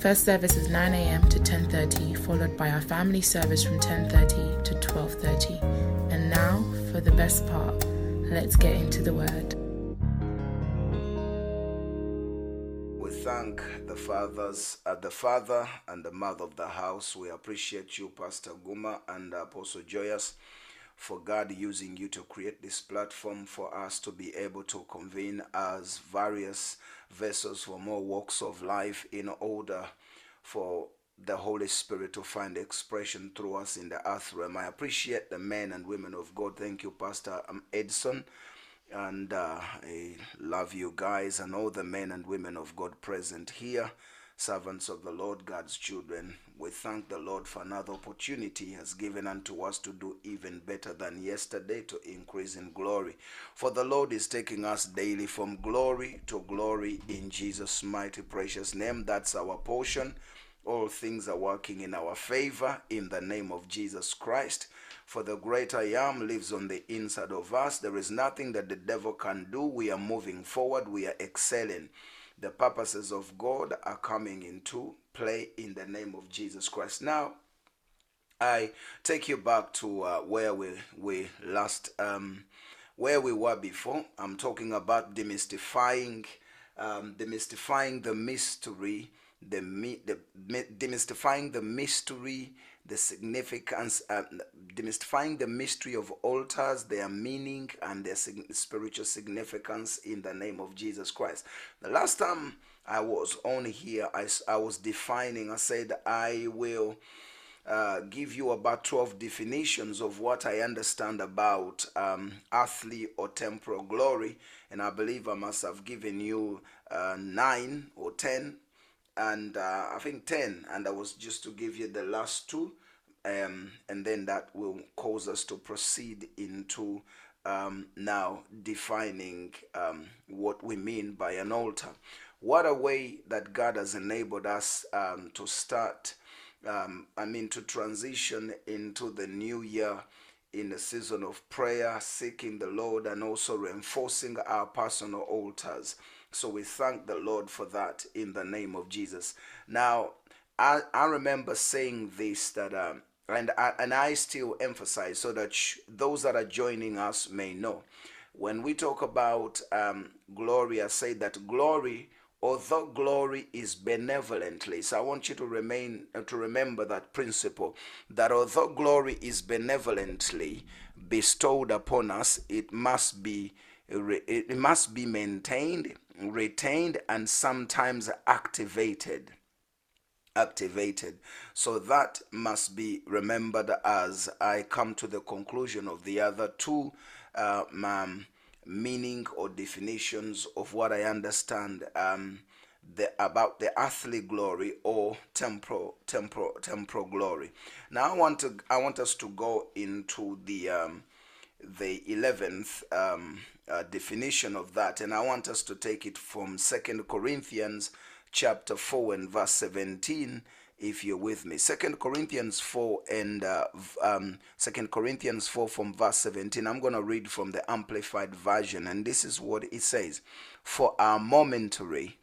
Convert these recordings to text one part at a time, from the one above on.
First service is 9am to 10:30, followed by our family service from 10:30 to 12:30. And now, for the best part, let's get into the Word. We thank the Father and the Mother of the house. We appreciate you, Pastor Guma and Apostle Joyous, for God using you to create this platform for us to be able to convene as various vessels from all walks of life in order for the Holy Spirit to find expression through us in the earth realm. I appreciate the men and women of God. Thank you, Pastor Edson. And I love you guys and all the men and women of God present here, servants of the Lord, God's children. We thank the Lord for another opportunity He has given unto us to do even better than yesterday, to increase in glory. For the Lord is taking us daily from glory to glory in Jesus' mighty precious name. That's our portion. All things are working in our favor in the name of Jesus Christ. For the great I am lives on the inside of us. There is nothing that the devil can do. We are moving forward. We are excelling. The purposes of God are coming into play in the name of Jesus Christ. Now, I take you back to where we were before. I'm talking about demystifying the mystery of altars, their meaning and their spiritual significance in the name of Jesus Christ. The last time I was on here, I was defining, I said I will give you about 12 definitions of what I understand about earthly or temporal glory. And I believe I must have given you 9 or 10. And I think 10, and I was just to give you the last two, and then that will cause us to proceed into now defining what we mean by an altar. What a way that God has enabled us to start, to transition into the new year in a season of prayer, seeking the Lord, and also reinforcing our personal altars. So we thank the Lord for that in the name of Jesus. Now, I remember saying this, that I still emphasize so that those that are joining us may know. When we talk about glory, I say that glory, although glory is benevolently, so I want you to remember that principle, that although glory is benevolently bestowed upon us, it must be maintained, retained, and sometimes activated. So that must be remembered as I come to the conclusion of the other two meaning or definitions of what I understand about the earthly glory or temporal glory. Now I want us to go into the 11th definition of that, and I want us to take it from 2 Corinthians chapter 4 and verse 17, if you're with me. 2 Corinthians 4 from verse 17. I'm going to read from the Amplified version, and this is what it says. For our momentary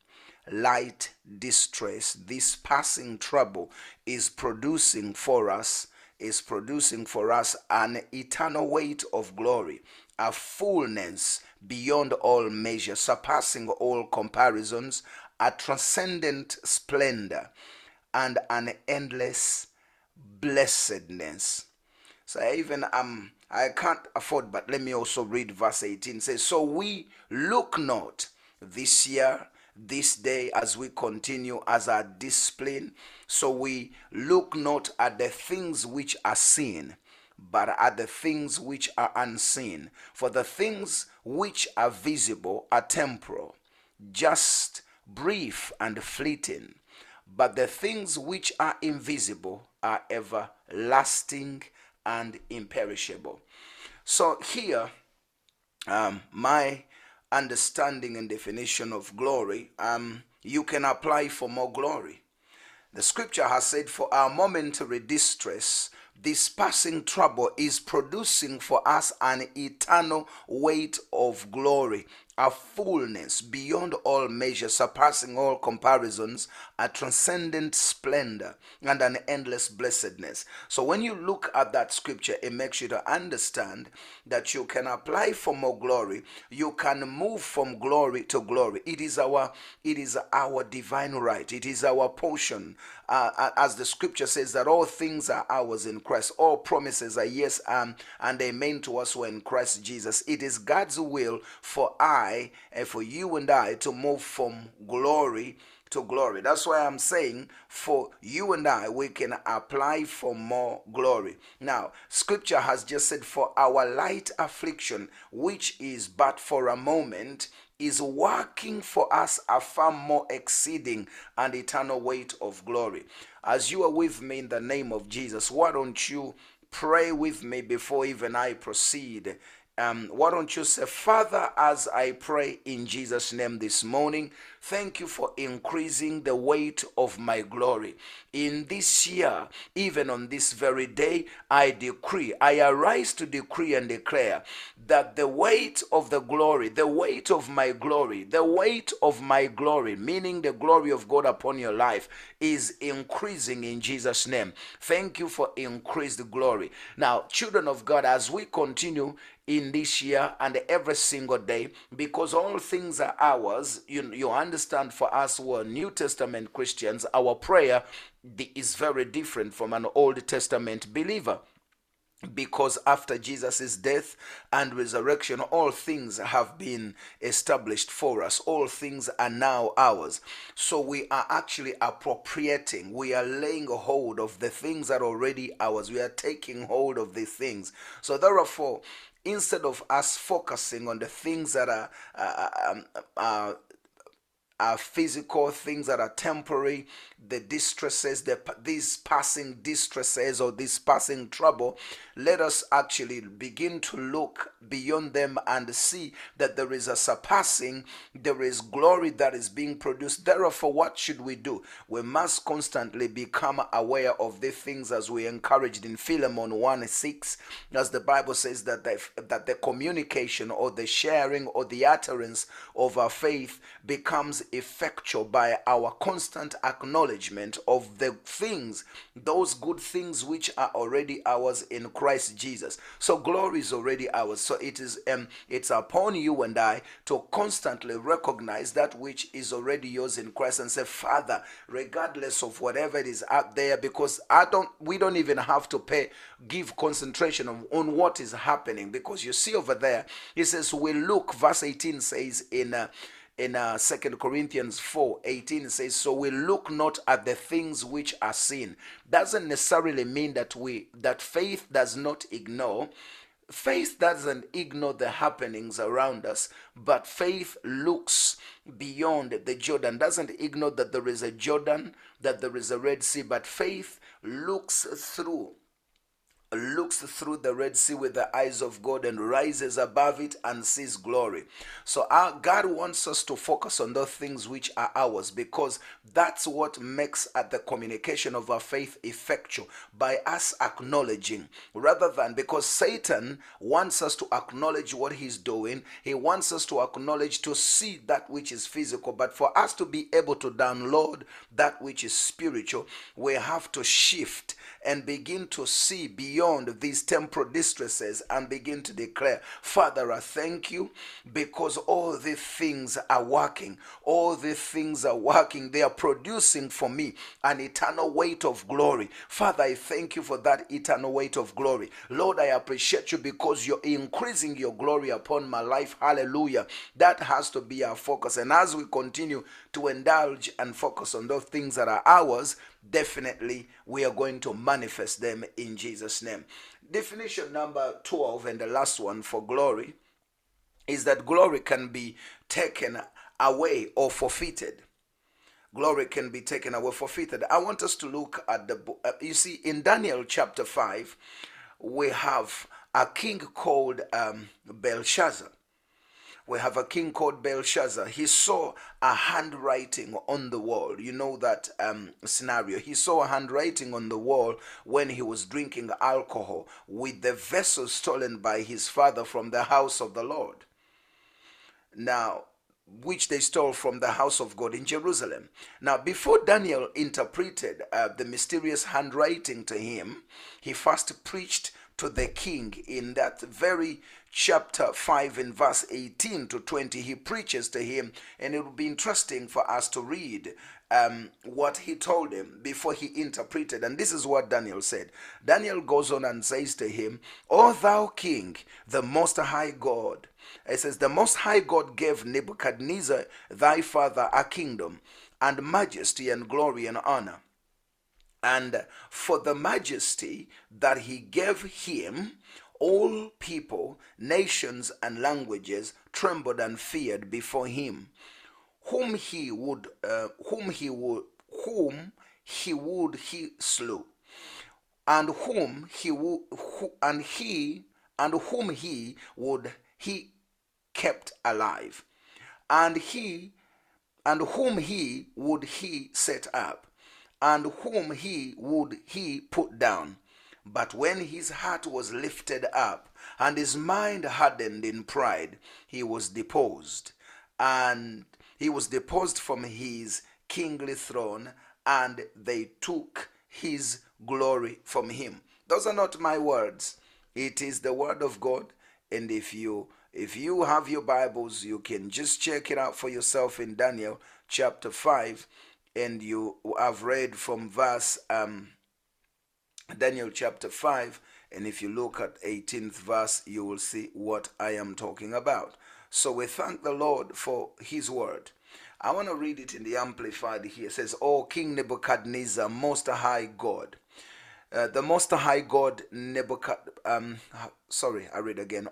light distress, this passing trouble is producing for us an eternal weight of glory, a fullness beyond all measure, surpassing all comparisons, a transcendent splendor, and an endless blessedness. So even I can't afford, but let me also read verse 18. It says, so we look not this year, this day, as we continue as our discipline, so we look not at the things which are seen, but at the things which are unseen. For the things which are visible are temporal, just brief and fleeting, But the things which are invisible are everlasting and imperishable. So here, my understanding and definition of glory, you can apply for more glory. The scripture has said, for our momentary distress, this passing trouble is producing for us an eternal weight of glory, a fullness beyond all measure, surpassing all comparisons, a transcendent splendor, and an endless blessedness. So when you look at that scripture, it makes you to understand that you can apply for more glory. You can move from glory to glory. It is our divine right. It is our portion. As the scripture says, that all things are ours in Christ. All promises are yes and amen to us who are in Christ Jesus. It is God's will for I and for you and I to move from glory to glory. That's why I'm saying, for you and I, we can apply for more glory. Now, scripture has just said, for our light affliction, which is but for a moment, is working for us a far more exceeding and eternal weight of glory. As you are with me in the name of Jesus, why don't you pray with me before even I proceed? Why don't you say, Father, as I pray in Jesus' name this morning, thank you for increasing the weight of my glory. In this year, even on this very day, I arise to decree and declare that the weight of the glory, the weight of my glory, the weight of my glory, meaning the glory of God upon your life, is increasing in Jesus' name. Thank you for increased glory. Now, children of God, as we continue in this year and every single day, because all things are ours, you understand, for us who are New Testament Christians, our prayer is very different from an Old Testament believer. Because after Jesus' death and resurrection, all things have been established for us. All things are now ours. So we are actually appropriating. We are laying hold of the things that are already ours. We are taking hold of these things. So therefore, instead of us focusing on the things that are physical, things that are temporary, the distresses, these passing distresses or this passing trouble, let us actually begin to look beyond them and see that there is a surpassing, there is glory that is being produced. Therefore, what should we do? We must constantly become aware of the things, as we encouraged in Philemon 1:6, as the Bible says that the communication or the sharing or the utterance of our faith becomes effectual by our constant acknowledgement of the things, those good things which are already ours in Christ Jesus. So glory is already ours. So it is it's upon you and I to constantly recognize that which is already yours in Christ and say, Father, regardless of whatever it is out there, because we don't even have to give concentration on what is happening, because you see over there, it says, we look, verse 18 says in 2 Corinthians 4:18 says, so we look not at the things which are seen. Doesn't necessarily mean that faith does not ignore. Faith doesn't ignore the happenings around us, but faith looks beyond the Jordan. Doesn't ignore that there is a Jordan, that there is a Red Sea, but faith looks through the Red Sea with the eyes of God and rises above it and sees glory. So our God wants us to focus on those things which are ours, because that's what makes the communication of our faith effectual, by us acknowledging, rather than, because Satan wants us to acknowledge what he's doing. He wants us to acknowledge, to see that which is physical, but for us to be able to download that which is spiritual, we have to shift and begin to see beyond these temporal distresses and begin to declare, Father, I thank you, because all these things are working. All these things are working. They are producing for me an eternal weight of glory. Father, I thank you for that eternal weight of glory. Lord, I appreciate you because you're increasing your glory upon my life. Hallelujah. That has to be our focus. And as we continue to indulge and focus on those things that are ours, definitely we are going to manifest them in Jesus' name. Definition number 12, and the last one for glory, is that glory can be taken away or forfeited. glory can be taken away, forfeited. I want us to look at the book. You see, in Daniel chapter 5, we have a king called Belshazzar. We have a king called Belshazzar. He saw a handwriting on the wall. You know that scenario. He saw a handwriting on the wall when he was drinking alcohol with the vessel stolen by his father from the house of the Lord. Now, which they stole from the house of God in Jerusalem. Now, before Daniel interpreted the mysterious handwriting to him, he first preached to the king in that very chapter 5 in verse 18 to 20. He preaches to him, and it will be interesting for us to read what he told him before he interpreted. And this is what Daniel said. Daniel goes on and says to him, "O thou king, the most high God," it says, "the most high God gave Nebuchadnezzar thy father a kingdom and majesty and glory and honor. And for the majesty that he gave him, all people, nations, and languages trembled and feared before him, whom he slew, and whom he kept alive, and whom he would set up, and whom he would he put down. But when his heart was lifted up, and his mind hardened in pride, he was deposed, and he was deposed from his kingly throne, and they took his glory from him." Those are not my words. It is the word of God. And if you have your Bibles, you can just check it out for yourself in Daniel chapter 5. And you have read from verse Daniel chapter 5, and if you look at 18th verse, you will see what I am talking about. So we thank the Lord for his word. I want to read it in the Amplified here. It says, "O King Nebuchadnezzar, Most High God." The Most High God Nebuchadnezzar,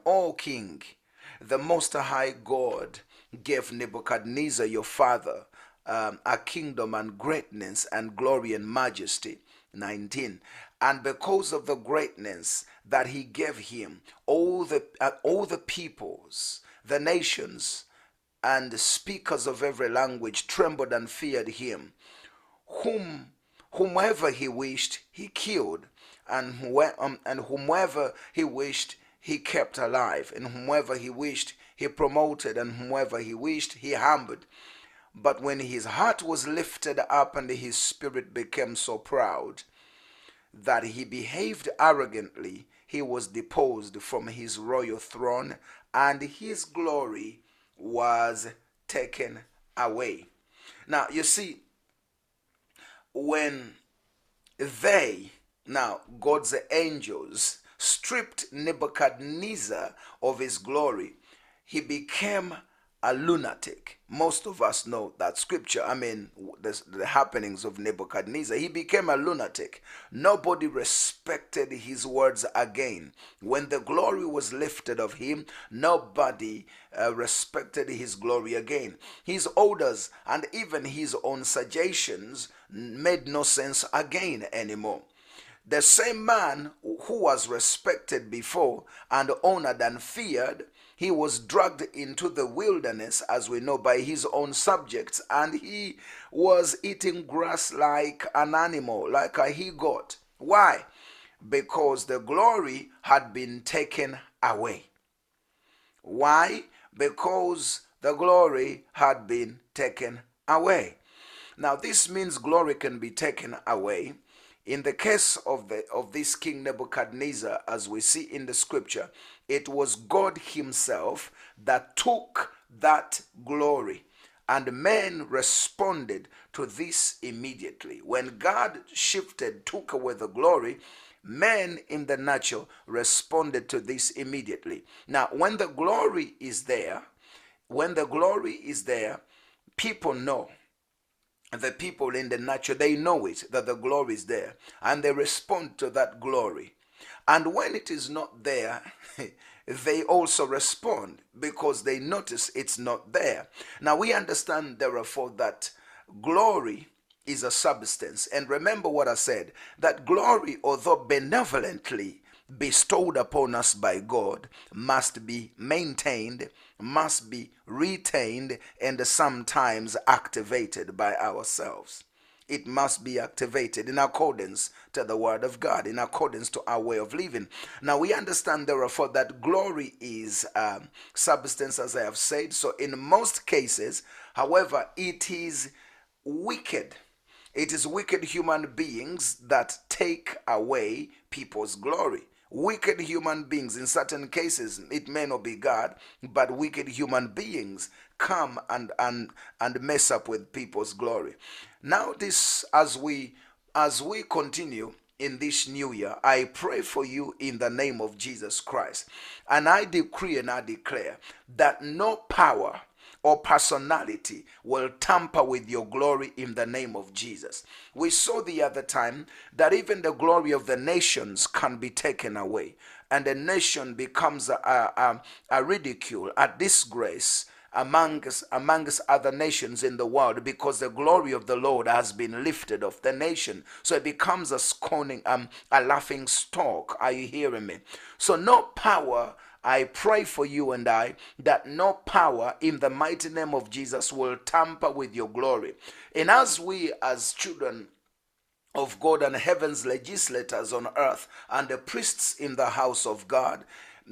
"O King, the Most High God gave Nebuchadnezzar your father a kingdom and greatness and glory and majesty." 19. "And because of the greatness that he gave him, all the peoples, the nations, and the speakers of every language trembled and feared him. Whomever he wished, he killed, and whomever he wished, he kept alive, and whomever he wished, he promoted, and whomever he wished, he humbled. But when his heart was lifted up and his spirit became so proud that he behaved arrogantly, he was deposed from his royal throne, and his glory was taken away." Now, you see, when God's angels stripped Nebuchadnezzar of his glory, he became a lunatic. Most of us know that scripture. I mean, the happenings of Nebuchadnezzar. He became a lunatic. Nobody respected his words again. When the glory was lifted of him, nobody respected his glory again. His orders and even his own suggestions made no sense again anymore. The same man who was respected before and honored and feared, he was dragged into the wilderness, as we know, by his own subjects, and he was eating grass like an animal, like a he-goat. Why? Because the glory had been taken away. Why? Because the glory had been taken away. Now, this means glory can be taken away. In the case of this King Nebuchadnezzar, as we see in the scripture, it was God himself that took that glory, and men responded to this immediately. When God shifted, took away the glory, men in the natural responded to this immediately. Now, when the glory is there, people know. The people in the natural, they know it, that the glory is there, and they respond to that glory. And when it is not there, they also respond, because they notice it's not there. Now, we understand, therefore, that Glory is a substance. And remember what I said, that glory, although benevolently bestowed upon us by God, must be maintained, must be retained, and sometimes activated by ourselves. It must be activated in accordance to the word of God, in accordance to our way of living. Now we understand therefore that glory is substance, as I have said. So in most cases, however, it is wicked. It is wicked human beings that take away people's glory. Wicked human beings, in certain cases, it may not be God, but wicked human beings come and mess up with people's glory. Now this, as we continue in this new year, I pray for you in the name of Jesus Christ. And I decree and I declare that no power or personality will tamper with your glory in the name of Jesus. We saw the other time that even the glory of the nations can be taken away, and the nation becomes a ridicule, a disgrace amongst other nations in the world, because the glory of the Lord has been lifted off the nation. So it becomes a scorning, a laughing stock. Are you hearing me? So no power, I pray for you and I, that no power in the mighty name of Jesus will tamper with your glory. And as we, as children of God and heaven's legislators on earth and the priests in the house of God,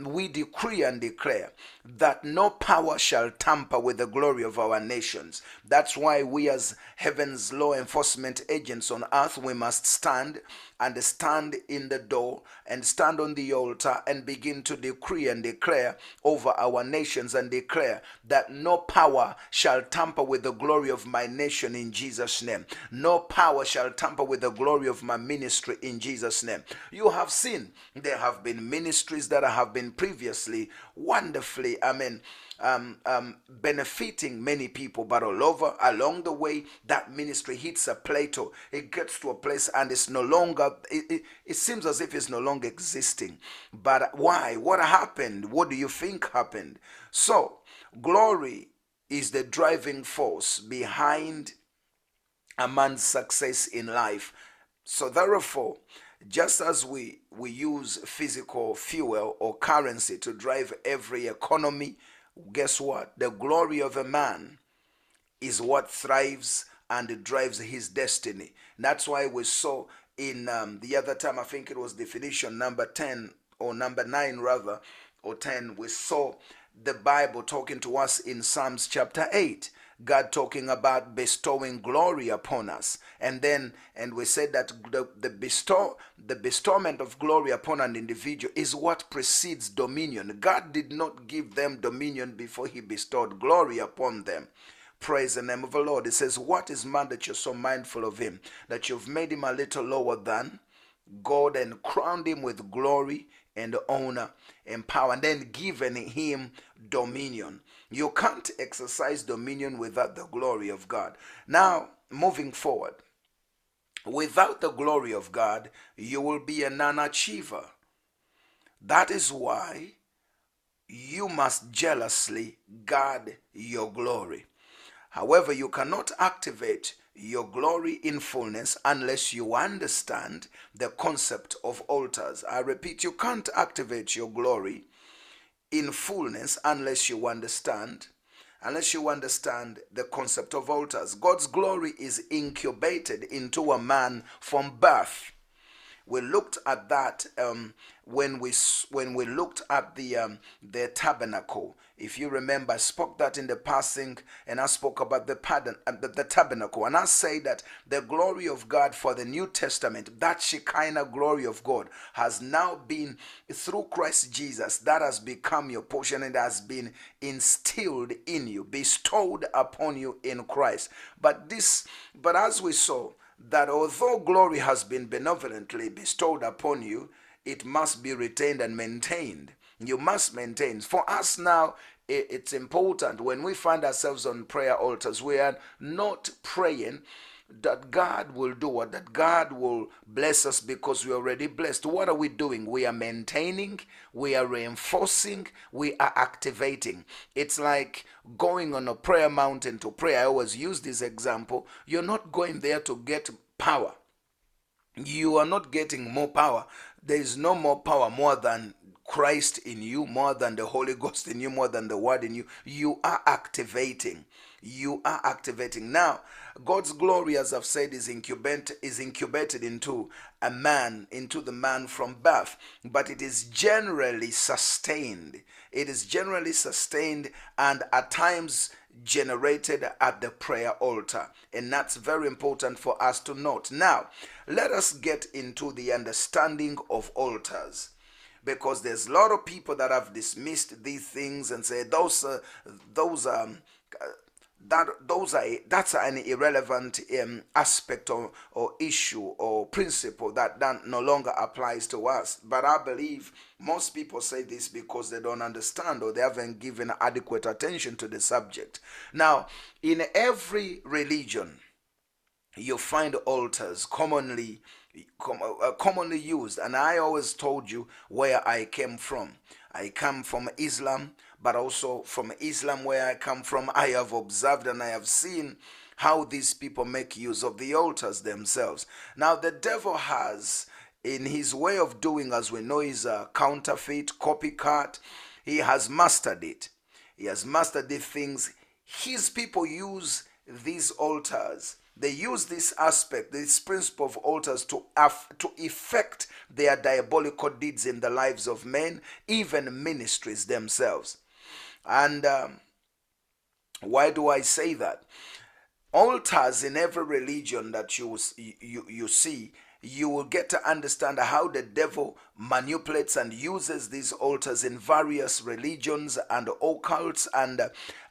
we decree and declare that no power shall tamper with the glory of our nations. That's why we, as heaven's law enforcement agents on earth, we must stand and stand in the door and stand on the altar and begin to decree and declare over our nations and declare that no power shall tamper with the glory of my nation in Jesus' name. No power shall tamper with the glory of my ministry in Jesus' name. You have seen there have been ministries that have been previously wonderfully, benefiting many people, but all over, along the way, that ministry hits a plateau. It gets to a place and it's no longer, it seems as if it's no longer existing. But why? What happened? What do you think happened? So, glory is the driving force behind a man's success in life. So therefore, just as we use physical fuel or currency to drive every economy, guess what? The glory of a man is what thrives and drives his destiny. That's why we saw in the other time, I think it was definition number 10 or number 9 rather, or 10, we saw the Bible talking to us in Psalms chapter 8. God talking about bestowing glory upon us, and we said that the bestowment of glory upon an individual is what precedes dominion. God did not give them dominion before he bestowed glory upon them. Praise the name of the Lord. It says, what is man that you're so mindful of him, that you've made him a little lower than God and crowned him with glory and honor and power, and then given him dominion. You can't exercise dominion without the glory of God. Now, moving forward, without the glory of God, you will be a non-achiever. That is why you must jealously guard your glory. However, you cannot activate your glory in fullness unless you understand the concept of altars. I repeat, you can't activate your glory in fullness unless you understand the concept of altars. God's glory is incubated into a man from birth. We looked at that when we looked at the tabernacle. If you remember, I spoke that in the passing, and I spoke about the tabernacle, and I say that the glory of God for the New Testament, that Shekinah glory of God, has now been, through Christ Jesus, that has become your portion and has been instilled in you, bestowed upon you in Christ. But as we saw, that although glory has been benevolently bestowed upon you, it must be retained and maintained. You must maintain. For us now, it's important, when we find ourselves on prayer altars, we are not praying that God will do what? That God will bless us because we're already blessed. What are we doing? We are maintaining, we are reinforcing, we are activating. It's like going on a prayer mountain to pray. I always use this example. You're not going there to get power. You are not getting more power. There is no more power more than Christ in you, more than the Holy Ghost in you, more than the Word in you. You are activating. You are activating. Now, God's glory, as I've said, is incubated into a man, into the man from birth, but it is generally sustained. It is generally sustained and at times generated at the prayer altar. And that's very important for us to note. Now, let us get into the understanding of altars, because there's a lot of people that have dismissed these things and say that's an irrelevant aspect or issue or principle that no longer applies to us. But I believe most people say this because they don't understand or they haven't given adequate attention to the subject. Now, in every religion, you find altars commonly used. And I always told you where I came from. I come from Islam, but also from Islam where I come from, I have observed and I have seen how these people make use of the altars themselves. Now, the devil has, in his way of doing, as we know, is a counterfeit, copycat. He has mastered it. He has mastered these things. His people use these altars. They use this aspect, this principle of altars to effect their diabolical deeds in the lives of men, even ministries themselves. And why do I say that? Altars in every religion that you see, you will get to understand how the devil manipulates and uses these altars in various religions and occults.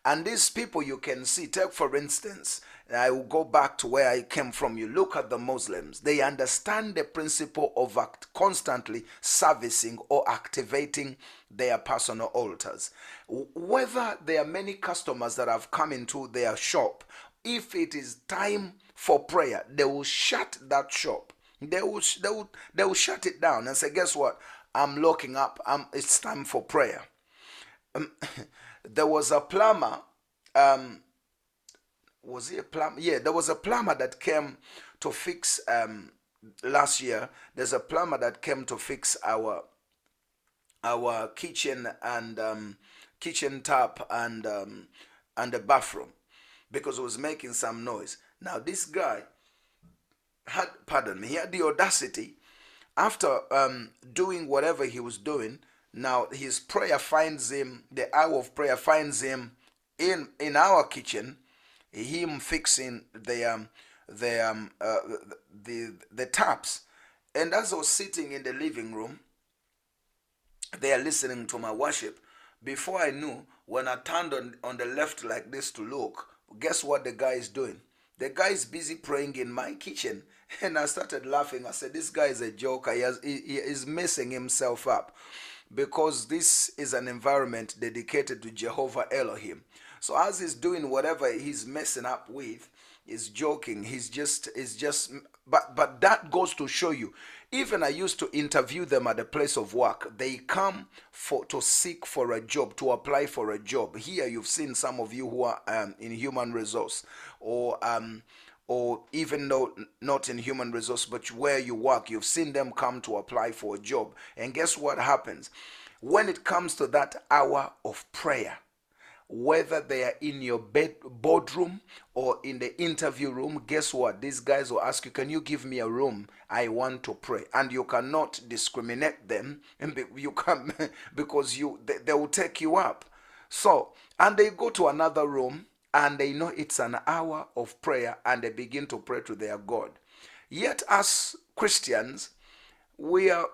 And these people you can see, take for instance, I will go back to where I came from. You look at the Muslims. They understand the principle of constantly servicing or activating their personal altars. Whether there are many customers that have come into their shop, if it is time for prayer, they will shut that shop. They will shut it down and say, guess what? I'm locking up. It's time for prayer. There was a plumber. Was he a plumber? Yeah, there was a plumber that came to fix last year. There's a plumber that came to fix our kitchen and kitchen tap and the bathroom because it was making some noise. Now this guy had the audacity, after doing whatever he was doing. Now his prayer finds him. The hour of prayer finds him in our kitchen. Him fixing the taps. And as I was sitting in the living room, they are listening to my worship. Before I knew, when I turned on the left like this to look, guess what the guy is doing? The guy is busy praying in my kitchen. And I started laughing. I said, this guy is a joker. He is messing himself up, because this is an environment dedicated to Jehovah Elohim. So as he's doing whatever he's messing up with, he's joking, he's just but that goes to show you. Even I used to interview them at the place of work. They come to seek for a job, to apply for a job. Here you've seen some of you who are in human resource, or even though not in human resource, but where you work, you've seen them come to apply for a job. And guess what happens? When it comes to that hour of prayer, whether they are in your boardroom or in the interview room, guess what? These guys will ask you, can you give me a room? I want to pray. And you cannot discriminate them, because they will take you up. So, and they go to another room and they know it's an hour of prayer and they begin to pray to their God. Yet as Christians, we are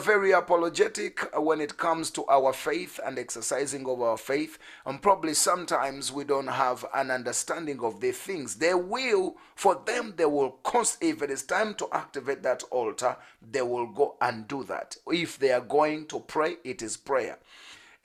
very apologetic when it comes to our faith and exercising of our faith, and probably sometimes we don't have an understanding of the things. For them, they will constantly, if it is time to activate that altar, they will go and do that. If they are going to pray, it is prayer.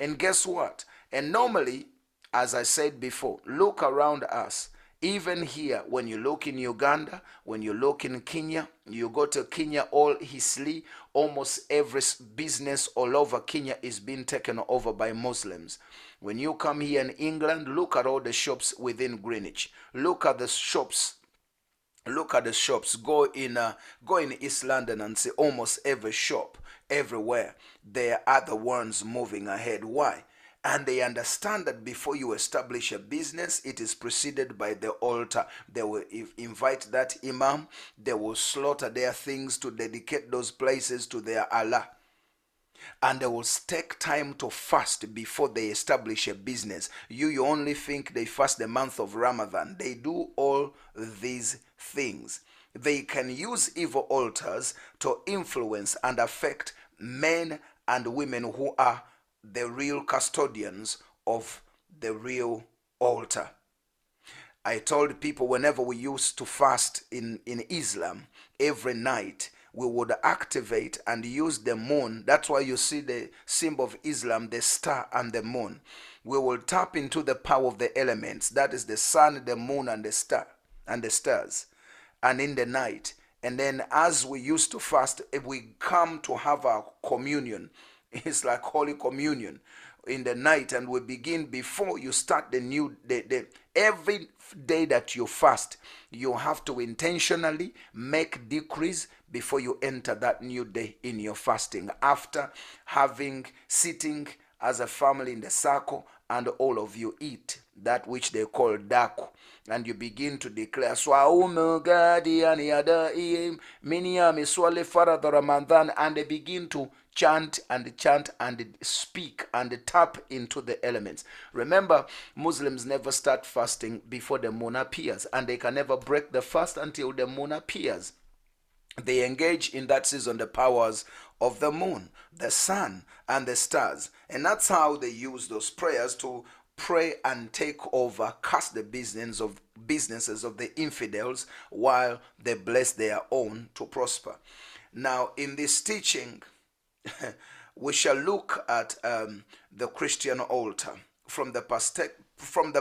And guess what? And normally, as I said before, look around us. Even here, when you look in Uganda, when you look in Kenya, you go to Kenya all history, almost every business all over Kenya is being taken over by Muslims. When you come here in England, look at all the shops within Greenwich. Look at the shops. Look at the shops. Go in East London and see almost every shop, everywhere. There are the ones moving ahead. Why? And they understand that before you establish a business, it is preceded by the altar. They will invite that imam. They will slaughter their things to dedicate those places to their Allah. And they will take time to fast before they establish a business. You only think they fast the month of Ramadan. They do all these things. They can use evil altars to influence and affect men and women who are the real custodians of the real altar. I told people whenever we used to fast in Islam, every night we would activate and use the moon. That's why you see the symbol of Islam, the star and the moon. We will tap into the power of the elements. That is the sun, the moon, and the star and the stars. And in the night. And then as we used to fast, if we come to have our communion, it's like Holy Communion in the night, and we begin before you start the new day. Every day that you fast, you have to intentionally make decrees before you enter that new day in your fasting. After sitting as a family in the circle, and all of you eat that which they call daku, and you begin to declare and they begin to chant and speak and tap into the elements. Remember, Muslims never start fasting before the moon appears, and they can never break the fast until the moon appears. They engage in that season the powers of the moon, the sun, and the stars. And that's how they use those prayers to pray and take over, cast the businesses of the infidels while they bless their own to prosper. Now, in this teaching, we shall look at the Christian altar from the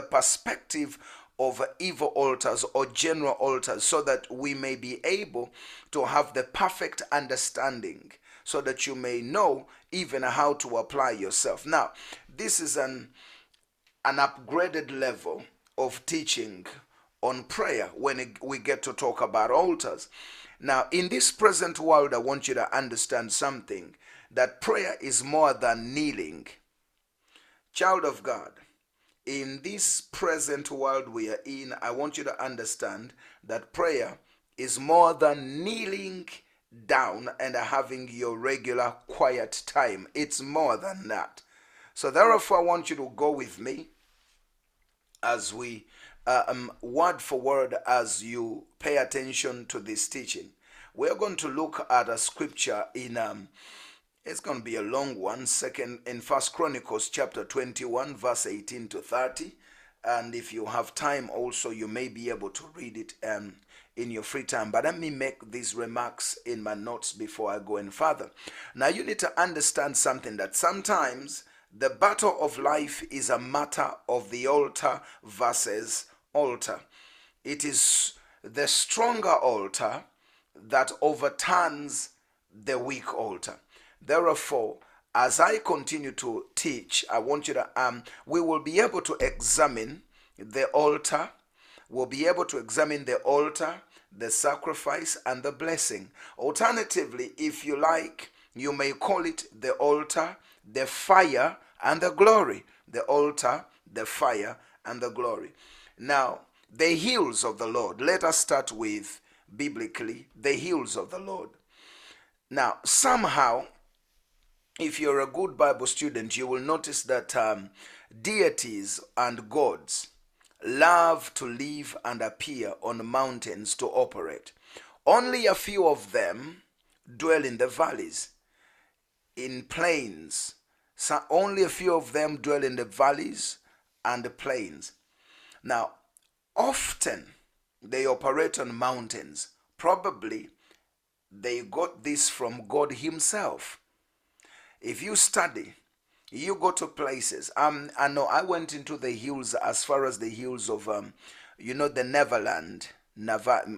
perspective of evil altars or general altars, so that we may be able to have the perfect understanding, so that you may know even how to apply yourself. Now, this is an upgraded level of teaching on prayer when we get to talk about altars. Now, in this present world, I want you to understand something, that prayer is more than kneeling. Child of God, in this present world we are in, I want you to understand that prayer is more than kneeling down and having your regular quiet time. It's more than that. So therefore, I want you to go with me as we, word for word, as you pay attention to this teaching. We're going to look at a scripture in, it's going to be a long one, in 1 Chronicles chapter 21, verse 18 to 30. And if you have time also, you may be able to read it in your free time. But let me make these remarks in my notes before I go any further. Now, you need to understand something, that sometimes the battle of life is a matter of the altar versus altar. It is the stronger altar that overturns the weak altar. Therefore, as I continue to teach, I want you to, we will be able to examine the altar. We'll be able to examine the altar, the sacrifice, and the blessing. Alternatively, if you like, you may call it the altar, the fire, and the glory. The altar, the fire, and the glory. Now, the hills of the Lord. Let us start with, biblically, the hills of the Lord. Now, somehow, if you're a good Bible student, you will notice that deities and gods love to live and appear on mountains to operate. Only a few of them dwell in the valleys, in plains. So only a few of them dwell in the valleys and the plains. Now, often they operate on mountains. Probably they got this from God himself. If you study, you go to places. I know I went into the hills, as far as the hills of You know, the Neverland,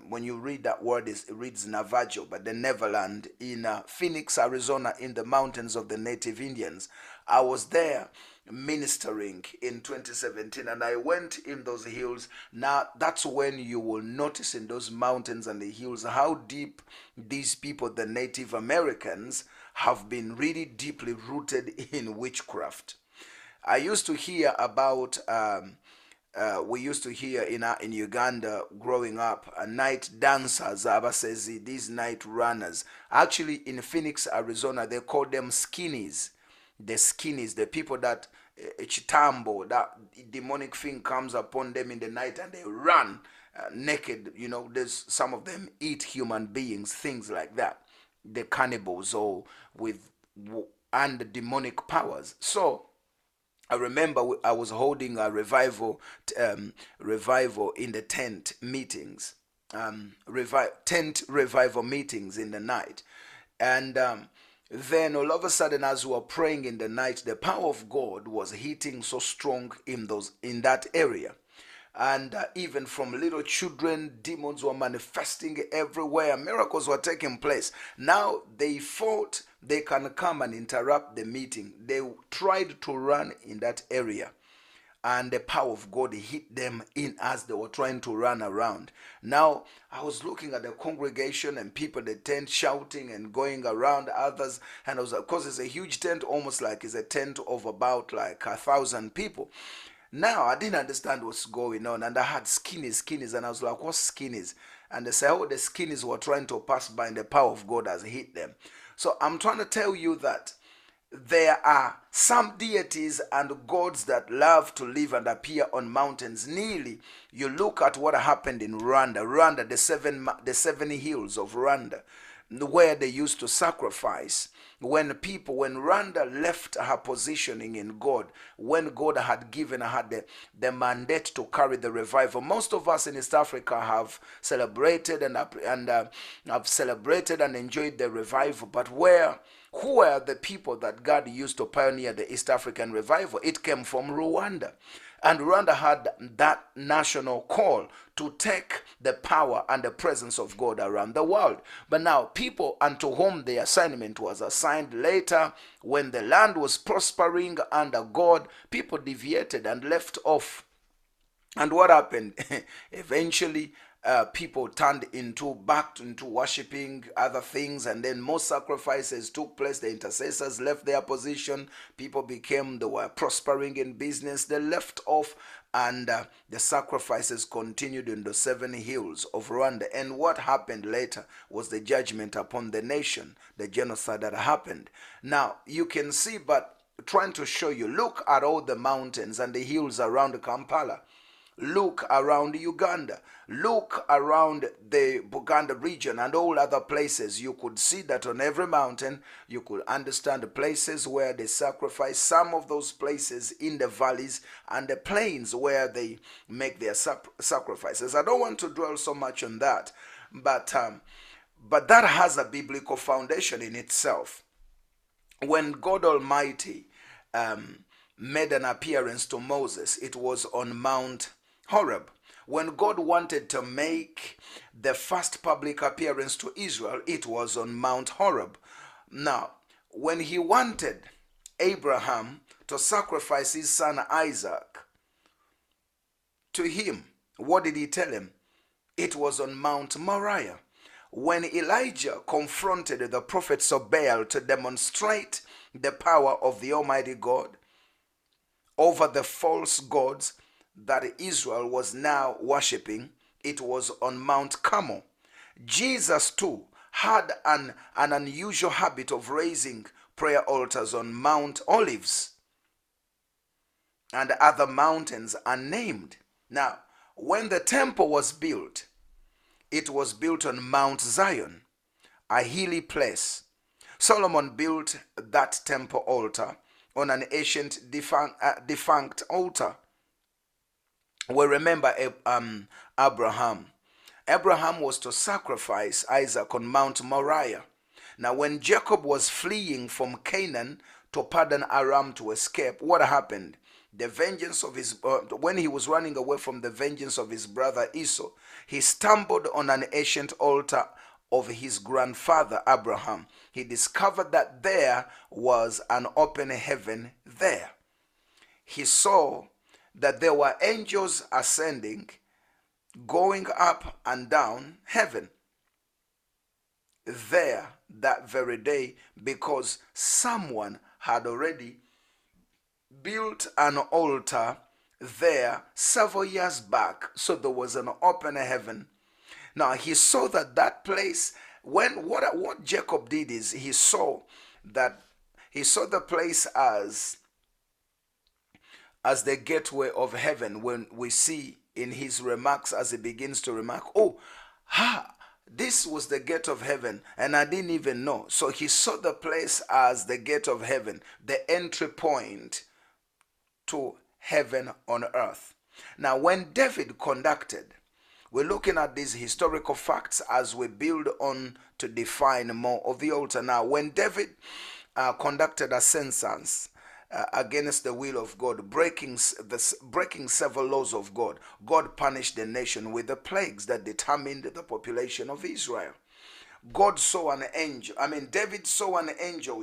when you read that word, it reads Navajo, but the Neverland in Phoenix, Arizona, in the mountains of the Native Indians. I was there ministering in 2017, and I went in those hills. Now, that's when you will notice in those mountains and the hills how deep these people, the Native Americans, have been really deeply rooted in witchcraft. I used to hear about, we used to hear in Uganda growing up, night dancers, Zabasezi, these night runners. Actually, in Phoenix, Arizona, they call them skinnies. The skinnies, the people that chitambo, that demonic thing comes upon them in the night and they run naked. You know, there's some of them eat human beings, things like that. The cannibals or with and demonic powers. So I remember I was holding a revival in the tent meetings, tent revival meetings in the night, and then all of a sudden, as we were praying in the night, the power of God was hitting so strong in that area. And even from little children, demons were manifesting everywhere. Miracles were taking place. Now they thought they can come and interrupt the meeting. They tried to run in that area, and the power of God hit them in as they were trying to run around. Now, I was looking at the congregation and people in the tent shouting and going around others. And I was, of course, it's a huge tent, almost like it's a tent of about like 1,000 people. Now, I didn't understand what's going on, and I had skinnies, and I was like, what's skinnies? And they said, oh, the skinnies were trying to pass by, and the power of God has hit them. So I'm trying to tell you that there are some deities and gods that love to live and appear on mountains. Nearly, you look at what happened in Rwanda, the seven hills of Rwanda, where they used to sacrifice. When Rwanda left her positioning in God, when God had given her the mandate to carry the revival, most of us in East Africa have celebrated and enjoyed the revival. But who were the people that God used to pioneer the East African revival? It came from Rwanda. And Rwanda had that national call to take the power and the presence of God around the world. But now people unto whom the assignment was assigned later, when the land was prospering under God, people deviated and left off. And what happened? Eventually, people turned back into worshiping other things, and then more sacrifices took place. The intercessors left their position. People they were prospering in business. They left off, and the sacrifices continued in the seven hills of Rwanda. And what happened later was the judgment upon the nation, the genocide that happened. Now, you can see, but trying to show you, look at all the mountains and the hills around Kampala. Look around Uganda. Look around the Buganda region and all other places. You could see that on every mountain, you could understand the places where they sacrifice, some of those places in the valleys and the plains where they make their sacrifices. I don't want to dwell so much on that, but that has a biblical foundation in itself. When God Almighty made an appearance to Moses, it was on Mount Horeb. When God wanted to make the first public appearance to Israel, it was on Mount Horeb. Now, when he wanted Abraham to sacrifice his son Isaac to him, what did he tell him? It was on Mount Moriah. When Elijah confronted the prophets of Baal to demonstrate the power of the Almighty God over the false gods that Israel was now worshipping, it was on Mount Carmel. Jesus too had an unusual habit of raising prayer altars on Mount Olives and other mountains unnamed. Now, when the temple was built, it was built on Mount Zion, a hilly place. Solomon built that temple altar on an ancient defunct altar. We remember Abraham. Abraham was to sacrifice Isaac on Mount Moriah. Now, when Jacob was fleeing from Canaan to Paddan Aram to escape, what happened? the vengeance of his when he was running away from the vengeance of his brother Esau, he stumbled on an ancient altar of his grandfather Abraham. He discovered that there was an open heaven there. He saw that there were angels ascending, going up and down heaven there that very day, because someone had already built an altar there several years back. So there was an open heaven. Now he saw that that place, when what Jacob did is he saw the place as the gateway of heaven. When we see in his remarks, as he begins to remark, this was the gate of heaven, and I didn't even know. So he saw the place as the gate of heaven, the entry point to heaven on earth. Now, when David conducted, we're looking at these historical facts as we build on to define more of the altar. Now, when David conducted a census against the will of God, breaking several laws of God, God punished the nation with the plagues that determined the population of Israel. David saw an angel.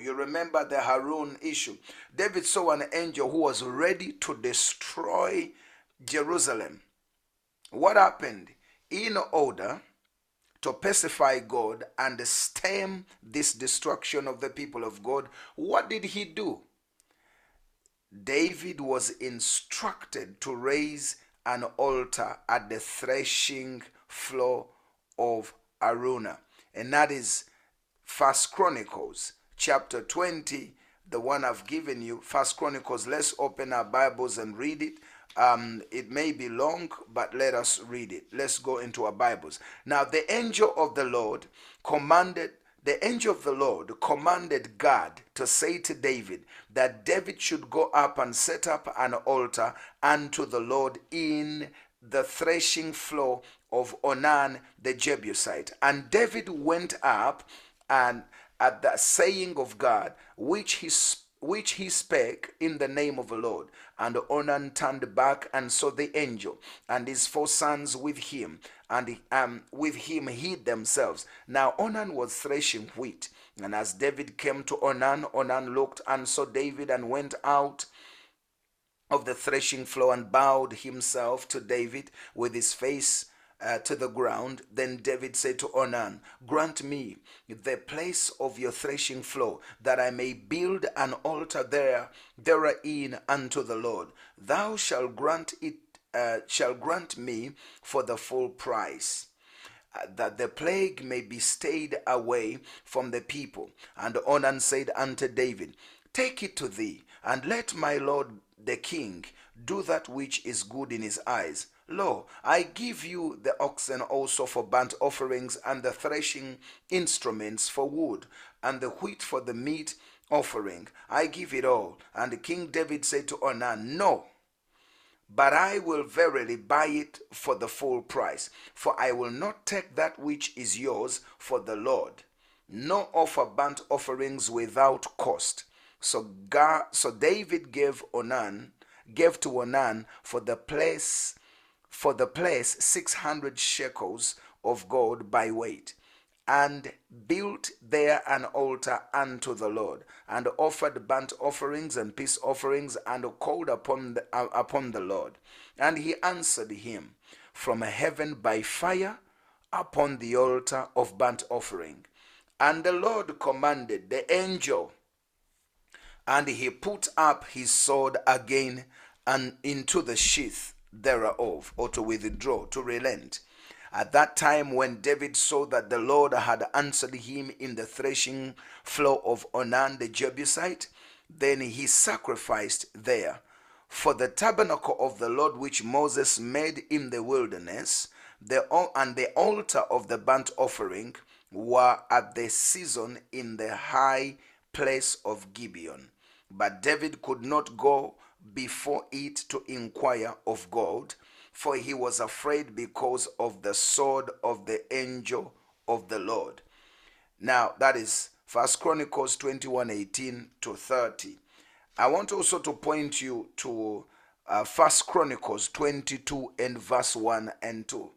You remember the Harun issue. David saw an angel who was ready to destroy Jerusalem. What happened? In order to pacify God and stem this destruction of the people of God, what did he do? David was instructed to raise an altar at the threshing floor of Araunah. And that is 1 Chronicles chapter 20, the one I've given you. 1 Chronicles, let's open our Bibles and read it. It may be long, but let us read it. Let's go into our Bibles. Now, the angel of the Lord commanded God to say to David that David should go up and set up an altar unto the Lord in the threshing floor of Onan the Jebusite. And David went up, and at the saying of God, which he spake in the name of the Lord. And Onan turned back and saw the angel, and his 4 sons with him, and with him hid themselves. Now Onan was threshing wheat, and as David came to Onan, Onan looked and saw David, and went out of the threshing floor and bowed himself to David with his face to the ground. Then David said to Onan, grant me the place of your threshing floor, that I may build an altar there therein unto the Lord. Thou shalt grant me for the full price, that the plague may be stayed away from the people. And Onan said unto David, take it to thee, and let my lord the king do that which is good in his eyes. Lo, I give you the oxen also for burnt offerings, and the threshing instruments for wood, and the wheat for the meat offering. I give it all. And King David said to Onan, no, but I will verily buy it for the full price, for I will not take that which is yours for the Lord, nor offer burnt offerings without cost. So David gave to Onan for the place 600 shekels of gold by weight, and built there an altar unto the Lord, and offered burnt offerings and peace offerings, and called upon the Lord. And he answered him from heaven by fire upon the altar of burnt offering. And the Lord commanded the angel, and he put up his sword again, and into the sheath thereof, or to withdraw, to relent. At that time, when David saw that the Lord had answered him in the threshing floor of Onan the Jebusite, then he sacrificed there for the tabernacle of the Lord, which Moses made in the wilderness. The altar of the burnt offering were at the season in the high place of Gibeon. But David could not go before it to inquire of God, for he was afraid because of the sword of the angel of the Lord. Now that is 1 Chronicles 21:18 to 30. I want also to point you to First Chronicles 22 and verse 1 and 2.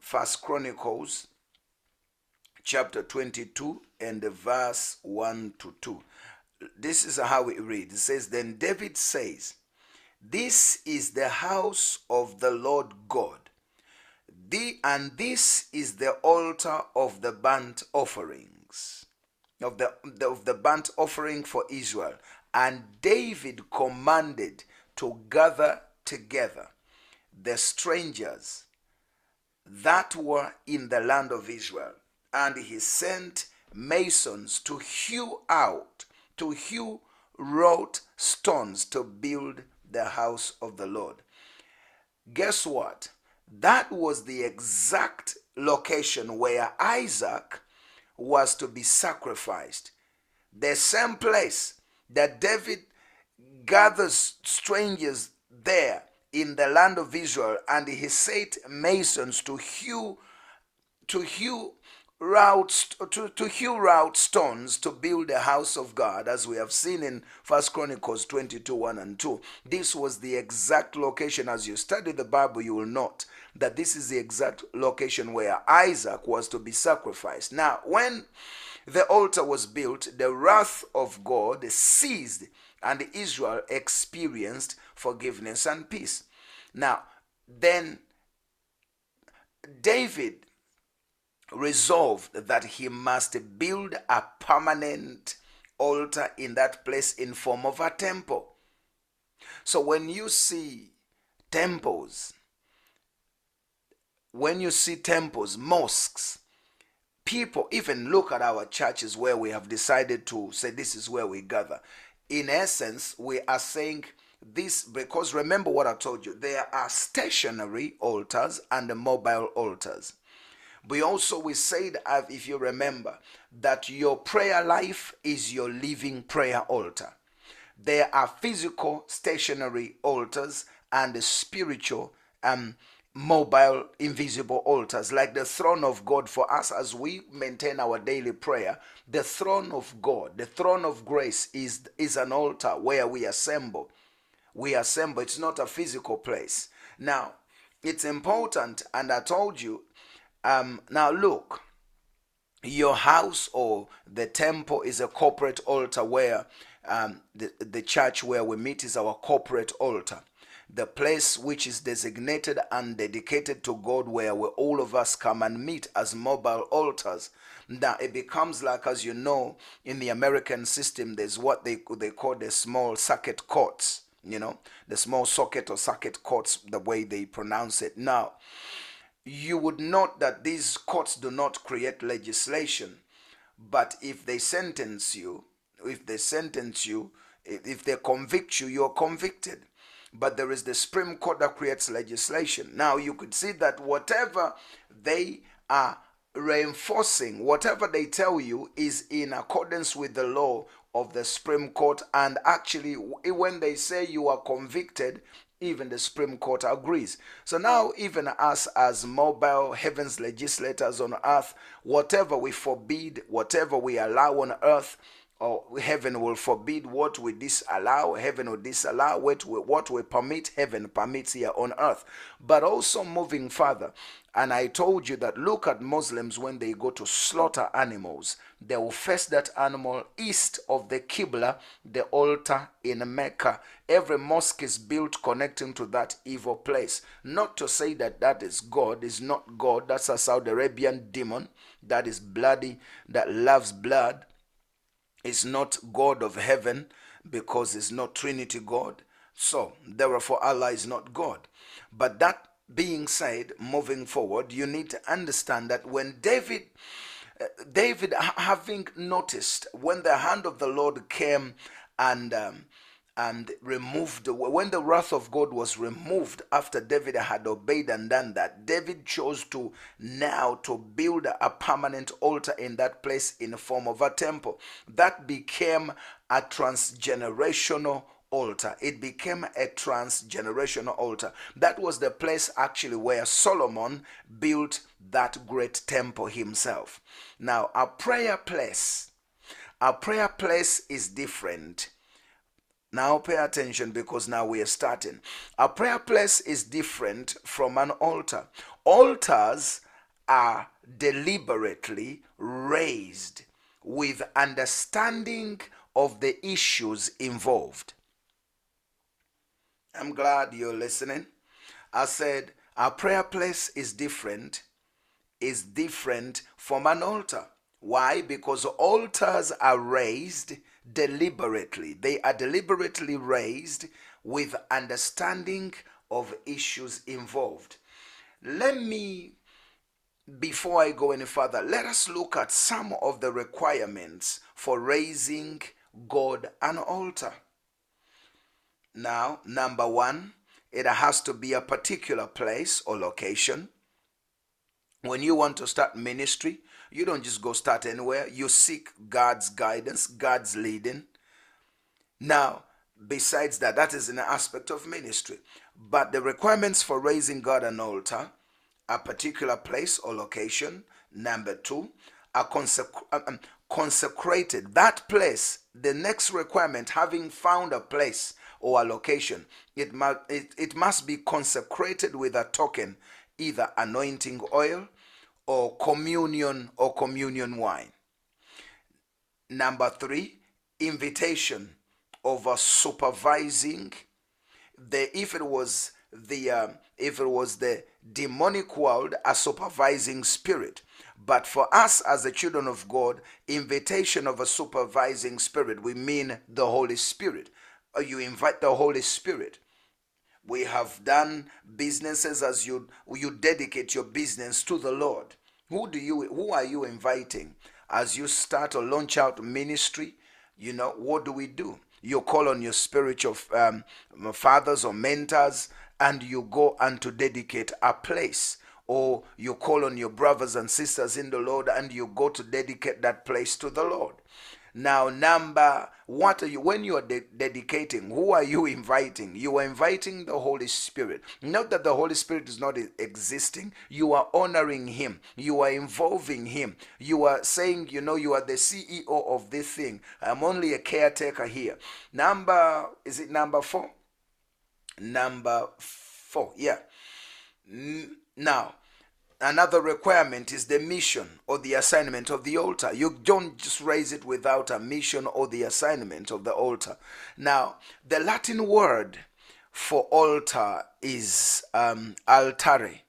First Chronicles chapter 22 and verse 1 to 2. This is how it reads. It says, then David says, this is the house of the Lord God, and this is the altar of the burnt offerings, of the burnt offering for Israel. And David commanded to gather together the strangers that were in the land of Israel. And he sent masons to hew wrought stones to build the house of the Lord. Guess what? That was the exact location where Isaac was to be sacrificed. The same place that David gathers strangers there in the land of Israel, and he set masons to hew wrought stones to build the house of God, as we have seen in 1 Chronicles 22, 1 and 2. This was the exact location. As you study the Bible, you will note that this is the exact location where Isaac was to be sacrificed. Now, when the altar was built, the wrath of God ceased, and Israel experienced forgiveness and peace. Now, then David resolved that he must build a permanent altar in that place in form of a temple. So when you see temples, mosques, people even look at our churches where we have decided to say this is where we gather. In essence, we are saying this because remember what I told you, there are stationary altars and mobile altars. We said, if you remember, that your prayer life is your living prayer altar. There are physical stationary altars and spiritual mobile invisible altars, like the throne of God for us as we maintain our daily prayer. The throne of God, the throne of grace is an altar where we assemble. It's not a physical place. Now, it's important, and I told you, now look, your house or the temple is a corporate altar where the church where we meet is our corporate altar. The place which is designated and dedicated to God where we, all of us come and meet as mobile altars. Now it becomes like, as you know, in the American system, there's what they call the small circuit courts, you know, the small socket or circuit courts, the way they pronounce it now. You would note that these courts do not create legislation, but if they convict you, you're convicted. But there is the Supreme Court that creates legislation. Now you could see that whatever they are reinforcing, whatever they tell you is in accordance with the law of the Supreme Court, and actually when they say you are convicted, even the Supreme Court agrees. So now even us as mobile heavens legislators on earth, whatever we forbid, whatever we allow on earth, or heaven will forbid. What we disallow, heaven will disallow. What we permit, heaven permits here on earth. But also moving further, and I told you that look at Muslims when they go to slaughter animals. They will face that animal east of the Qibla, the altar in Mecca. Every mosque is built connecting to that evil place. Not to say that that is God, is not God. That's a Saudi Arabian demon that is bloody, that loves blood. It's not God of heaven because it's not Trinity God. So, therefore, Allah is not God. But that being said, moving forward, you need to understand that when David having noticed when the hand of the Lord came and removed, when the wrath of God was removed after David had obeyed and done that, David chose to now to build a permanent altar in that place in the form of a temple. That became a transgenerational altar. It became a transgenerational altar. That was the place actually where Solomon built that great temple himself. Now, a prayer place is different. Now pay attention, because now we are starting. A prayer place is different from an altar. Altars are deliberately raised with understanding of the issues involved. I'm glad you're listening. I said our prayer place is different from an altar. Why? Because altars are raised deliberately. They are deliberately raised with understanding of issues involved. Let me, before I go any further, let us look at some of the requirements for raising God an altar. Now, number one, it has to be a particular place or location. When you want to start ministry, you don't just go start anywhere. You seek God's guidance, God's leading. Now, besides that, that is an aspect of ministry. But the requirements for raising God an altar, a particular place or location. Number two, are consecrated. That place, the next requirement, having found a place or a location, it must be consecrated with a token, either anointing oil or communion wine. Number three, invitation of a supervising. If it was the demonic world, a supervising spirit. But for us as the children of God, invitation of a supervising spirit, we mean the Holy Spirit. You invite the Holy Spirit. We have done businesses as you dedicate your business to the Lord. Who are you inviting? As you start or launch out ministry, you know, what do we do? You call on your spiritual fathers or mentors, and you go and to dedicate a place. Or you call on your brothers and sisters in the Lord, and you go to dedicate that place to the Lord. Now, when you are dedicating, who are you inviting? You are inviting the Holy Spirit. Not that the Holy Spirit is not existing. You are honoring him. You are involving him. You are saying, you know, you are the CEO of this thing. I'm only a caretaker here. Is it number four? Number four, yeah. Now, another requirement is the mission or the assignment of the altar. You don't just raise it without a mission or the assignment of the altar. Now, the Latin word for altar is altare.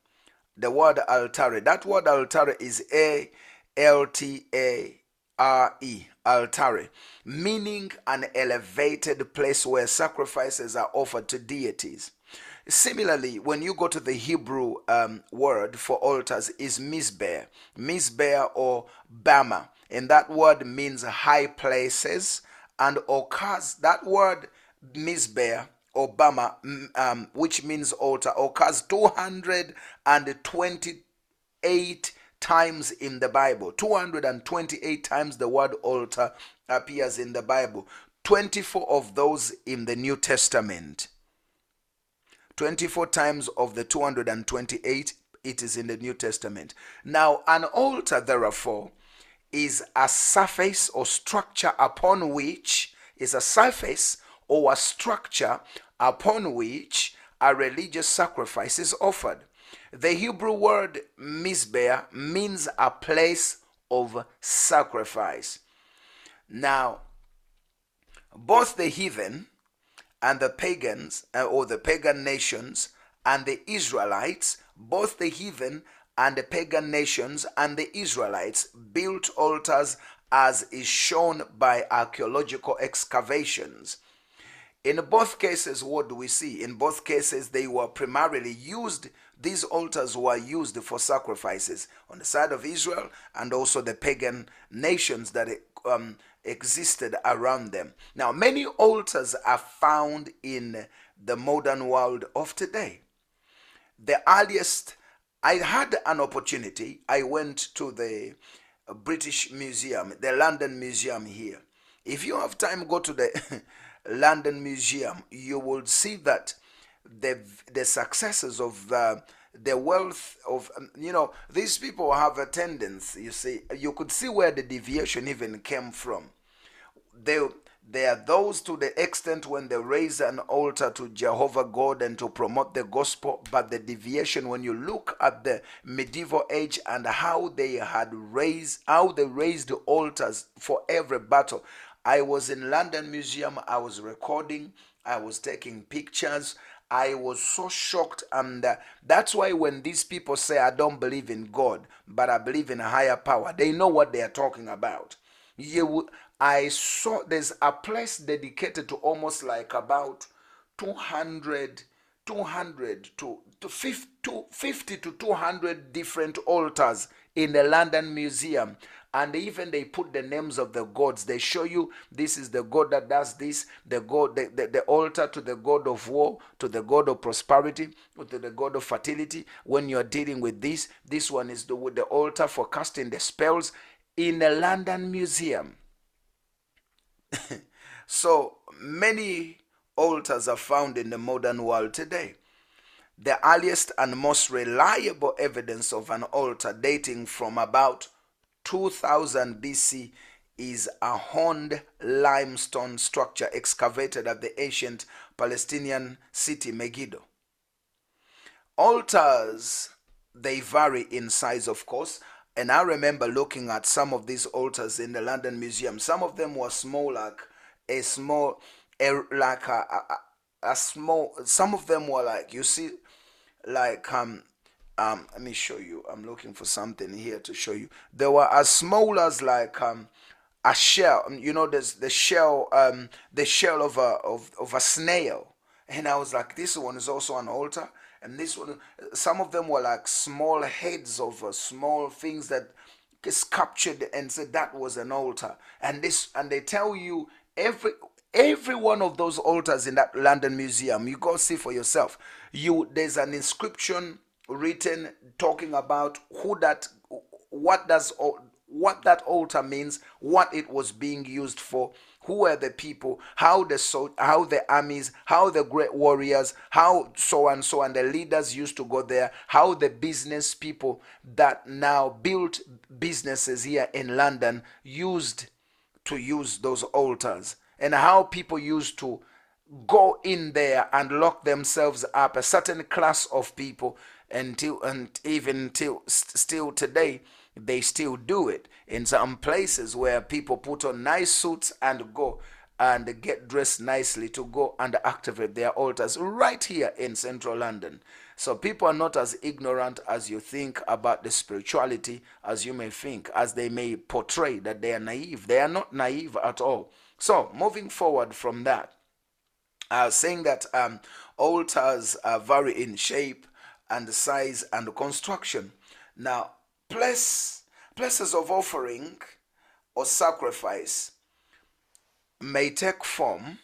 The word altare. That word altare is A-L-T-A-R-E, altare, meaning an elevated place where sacrifices are offered to deities. Similarly, when you go to the Hebrew word for altars is mizbeah or bama, and that word means high places and occurs. That word mizbeah or bama, which means altar, occurs 228 times in the Bible. 228 times the word altar appears in the Bible. 24 of those in the New Testament. 24 times of the 228, it is in the New Testament. Now, an altar, therefore, is a surface or structure upon which a religious sacrifice is offered. The Hebrew word mizbeah means a place of sacrifice. Now, both the heathen and the pagans, or the pagan nations, and the Israelites, both the heathen and the pagan nations and the Israelites built altars, as is shown by archaeological excavations. In both cases, what do we see? In both cases, they were primarily used, these altars were used for sacrifices on the side of Israel and also the pagan nations that existed around them. Now, many altars are found in the modern world of today. The earliest, I had an opportunity, I went to the British Museum, the London Museum here. If you have time, go to the London Museum. You will see that the successes of the wealth of, you know, these people have a tendency, you see, you could see where the deviation even came from. They are those to the extent when they raise an altar to Jehovah God and to promote the gospel, but the deviation, when you look at the medieval age and how they raised altars for every battle. I was in London Museum, I was recording, I was taking pictures, I was so shocked, and that's why when these people say, I don't believe in God, but I believe in a higher power, they know what they are talking about. I saw there's a place dedicated to almost like about 50 to 200 different altars in the London Museum. And even they put the names of the gods. They show you this is the god that does this, the god, the altar to the god of war, to the god of prosperity, to the god of fertility. When you're dealing with this, this one is the altar for casting the spells in the London Museum. So many altars are found in the modern world today. The earliest and most reliable evidence of an altar dating from about 2000 BC is a horned limestone structure excavated at the ancient Palestinian city Megiddo. Altars, they vary in size, of course. And I remember looking at some of these altars in the London Museum. Some of them were small, like a small, like a small. Some of them were like, you see, like let me show you. I'm looking for something here to show you. They were as small as like a shell. You know, there's the shell of a snail. And I was like, this one is also an altar. And this one, some of them were like small heads of small things that is captured and said that was an altar. And this, and they tell you every one of those altars in that London Museum, you go see for yourself. There's an inscription written talking about what that altar means, what it was being used for, who were the people, how the armies, how the great warriors, how so and so, and the leaders used to go there, how the business people that now built businesses here in London used to use those altars, and how people used to go in there and lock themselves up, a certain class of people, and even still today. They still do it in some places where people put on nice suits and go and get dressed nicely to go and activate their altars right here in central London. So people are not as ignorant as you think about the spirituality as you may think, as they may portray that they are naive. They are not naive at all. So moving forward from that, saying that altars vary in shape and size and construction. Now, places of offering or sacrifice may take form,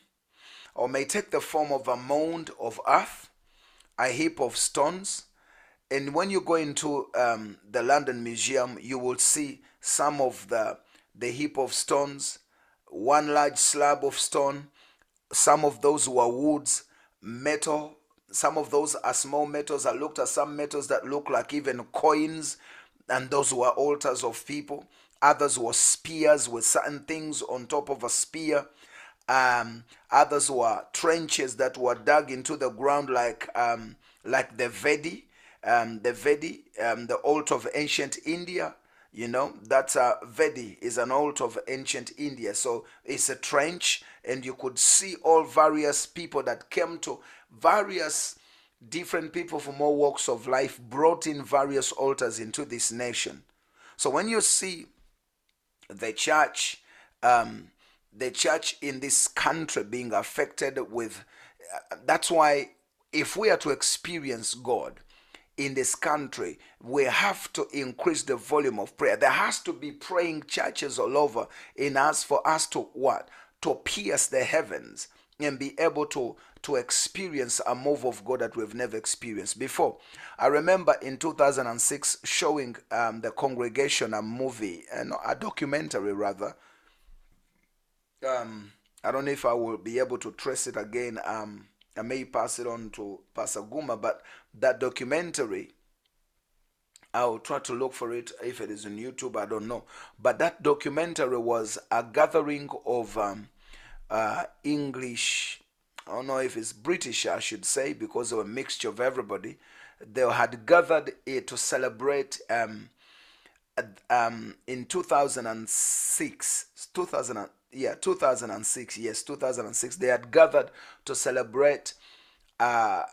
or may take the form of a mound of earth, a heap of stones. And when you go into the London Museum, you will see some of the heap of stones, one large slab of stone. Some of those were woods, metal. Some of those are small metals. I looked at some metals that look like even coins, and those were altars of people. Others were spears with certain things on top of a spear. Others were trenches that were dug into the ground, like the Vedi, the altar of ancient India. You know, that's a Vedi is an altar of ancient India. So it's a trench, and you could see all various people that came to various different people from all walks of life, brought in various altars into this nation. So when you see the church in this country being affected with, that's why if we are to experience God in this country, we have to increase the volume of prayer. There has to be praying churches all over in us, for us to what? To pierce the heavens and be able to experience a move of God that we've never experienced before. I remember in 2006 showing the congregation a movie, a documentary rather. I don't know if I will be able to trace it again. I may pass it on to Pastor Guma, but that documentary I will try to look for it. If it is on YouTube, I don't know. But that documentary was a gathering of English, I don't know if it's British, I should say, because they were a mixture of everybody. They had gathered to celebrate in 2006. They had gathered to celebrate a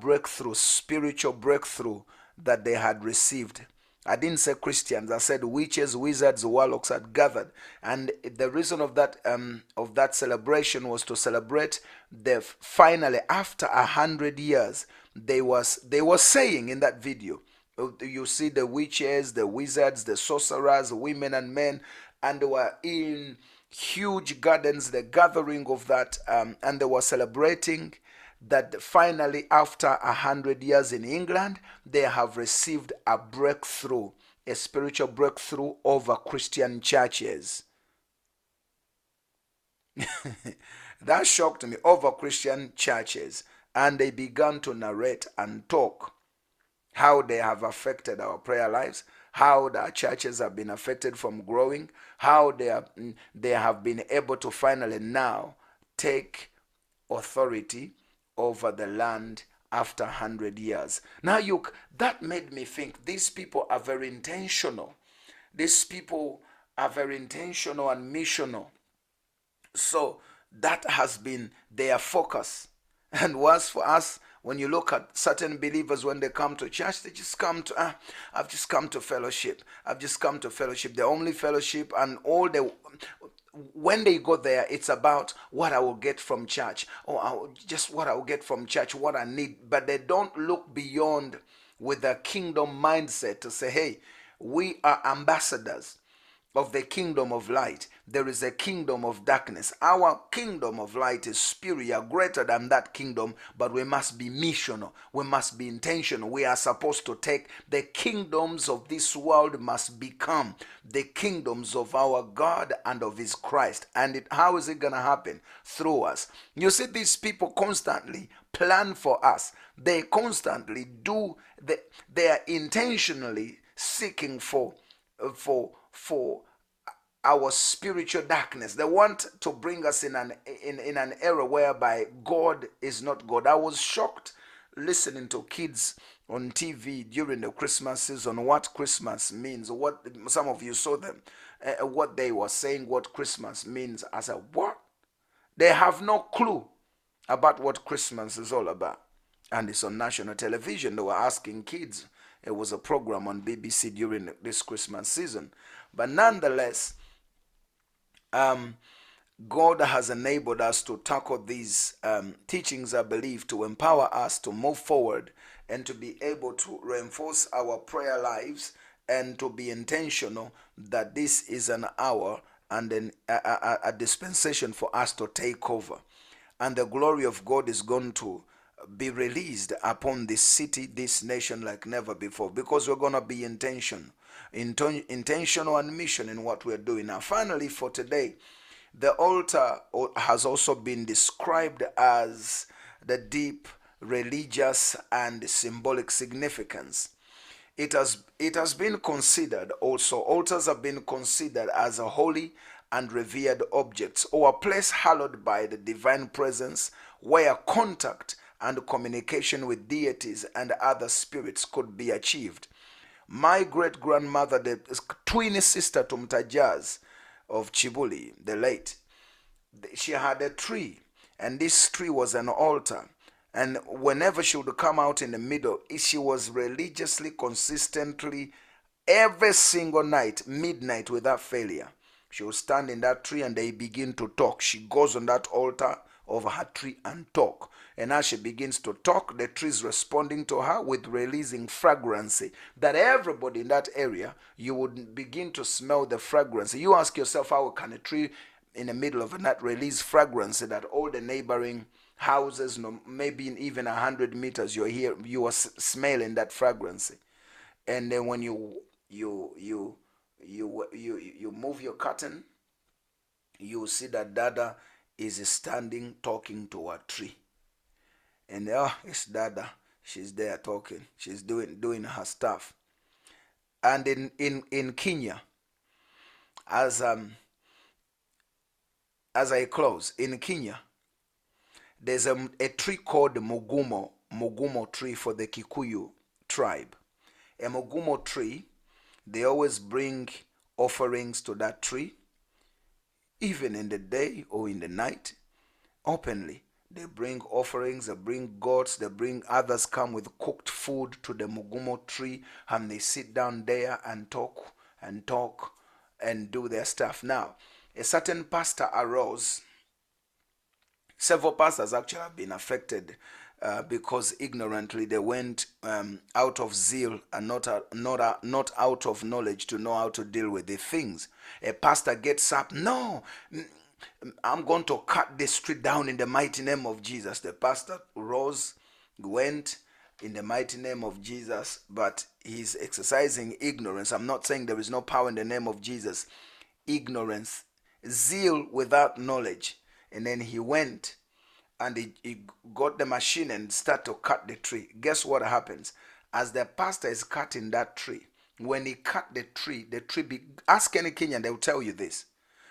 breakthrough, spiritual breakthrough that they had received. I didn't say Christians. I said witches, wizards, warlocks had gathered, and the reason of that celebration was to celebrate the finally after 100 years. They were saying in that video, you see the witches, the wizards, the sorcerers, women and men, and they were in huge gardens, the gathering of that, and they were celebrating that finally after 100 years in England, they have received a breakthrough, a spiritual breakthrough over Christian churches. That shocked me, over Christian churches. And they began to narrate and talk how they have affected our prayer lives, how the churches have been affected from growing, how they have been able to finally now take authority over the land after 100 years. Now, that made me think these people are very intentional. These people are very intentional and missional. So that has been their focus. And worse for us, when you look at certain believers, when they come to church, they just come to, I've just come to fellowship. I've just come to fellowship. The only fellowship, and all the... When they go there, it's about what I will get from church, or just what I will get from church, what I need. But they don't look beyond with a kingdom mindset to say, hey, we are ambassadors of the kingdom of light. There is a kingdom of darkness. Our kingdom of light is superior, greater than that kingdom, but we must be missional. We must be intentional. We are supposed to take the kingdoms of this world, must become the kingdoms of our God and of his Christ. And how is it going to happen? Through us. You see, these people constantly plan for us. They constantly do, they are intentionally seeking for our spiritual darkness. They want to bring us in an era whereby God is not God. I was shocked listening to kids on TV during the Christmas season, what Christmas means, what some of you saw them, what they were saying, what Christmas means. I said, what? They have no clue about what Christmas is all about. And it's on national television. They were asking kids. It was a program on BBC during this Christmas season. But nonetheless, God has enabled us to tackle these teachings, I believe, to empower us to move forward and to be able to reinforce our prayer lives and to be intentional that this is an hour and then a dispensation for us to take over. And the glory of God is going to be released upon this city, this nation, like never before, because we're going to be intentional and mission in what we're doing. Now, finally, for today, the altar has also been described as the deep religious and symbolic significance. It has been considered also, altars have been considered as a holy and revered objects, or a place hallowed by the divine presence, where contact and communication with deities and other spirits could be achieved. My great-grandmother, the twin sister to Mtajaz of Chibuli, the late, she had a tree, and this tree was an altar. And whenever she would come out in the middle, she was religiously, consistently, every single night, midnight without failure. She would stand in that tree and they begin to talk. She goes on that altar of her tree and talk. And as she begins to talk, the tree is responding to her with releasing fragrance that everybody in that area, you would begin to smell the fragrance. You ask yourself, how can a tree in the middle of a night release fragrance that all the neighboring houses, maybe even 100 meters, you're here, you are smelling that fragrance. And then when you move your curtain, you see that Dada is standing talking to a tree. And it's Dada. She's there talking. She's doing her stuff. And in Kenya, as I close, in Kenya, there's a tree called Mugumo, Mugumo tree for the Kikuyu tribe. A Mugumo tree, they always bring offerings to that tree, even in the day or in the night, openly. They bring offerings, they bring goats, they bring others come with cooked food to the Mugumo tree, and they sit down there and talk and do their stuff. Now, a certain pastor arose. Several pastors actually have been affected because ignorantly they went out of zeal and not out of knowledge to know how to deal with the things. A pastor gets up, no, I'm going to cut this tree down in the mighty name of Jesus. The pastor rose, went in the mighty name of Jesus, but he's exercising ignorance. I'm not saying there is no power in the name of Jesus. Ignorance, zeal without knowledge. And then he went and he got the machine and started to cut the tree. Guess what happens? As the pastor is cutting that tree, when he cut the tree ask any Kenyan, they will tell you this.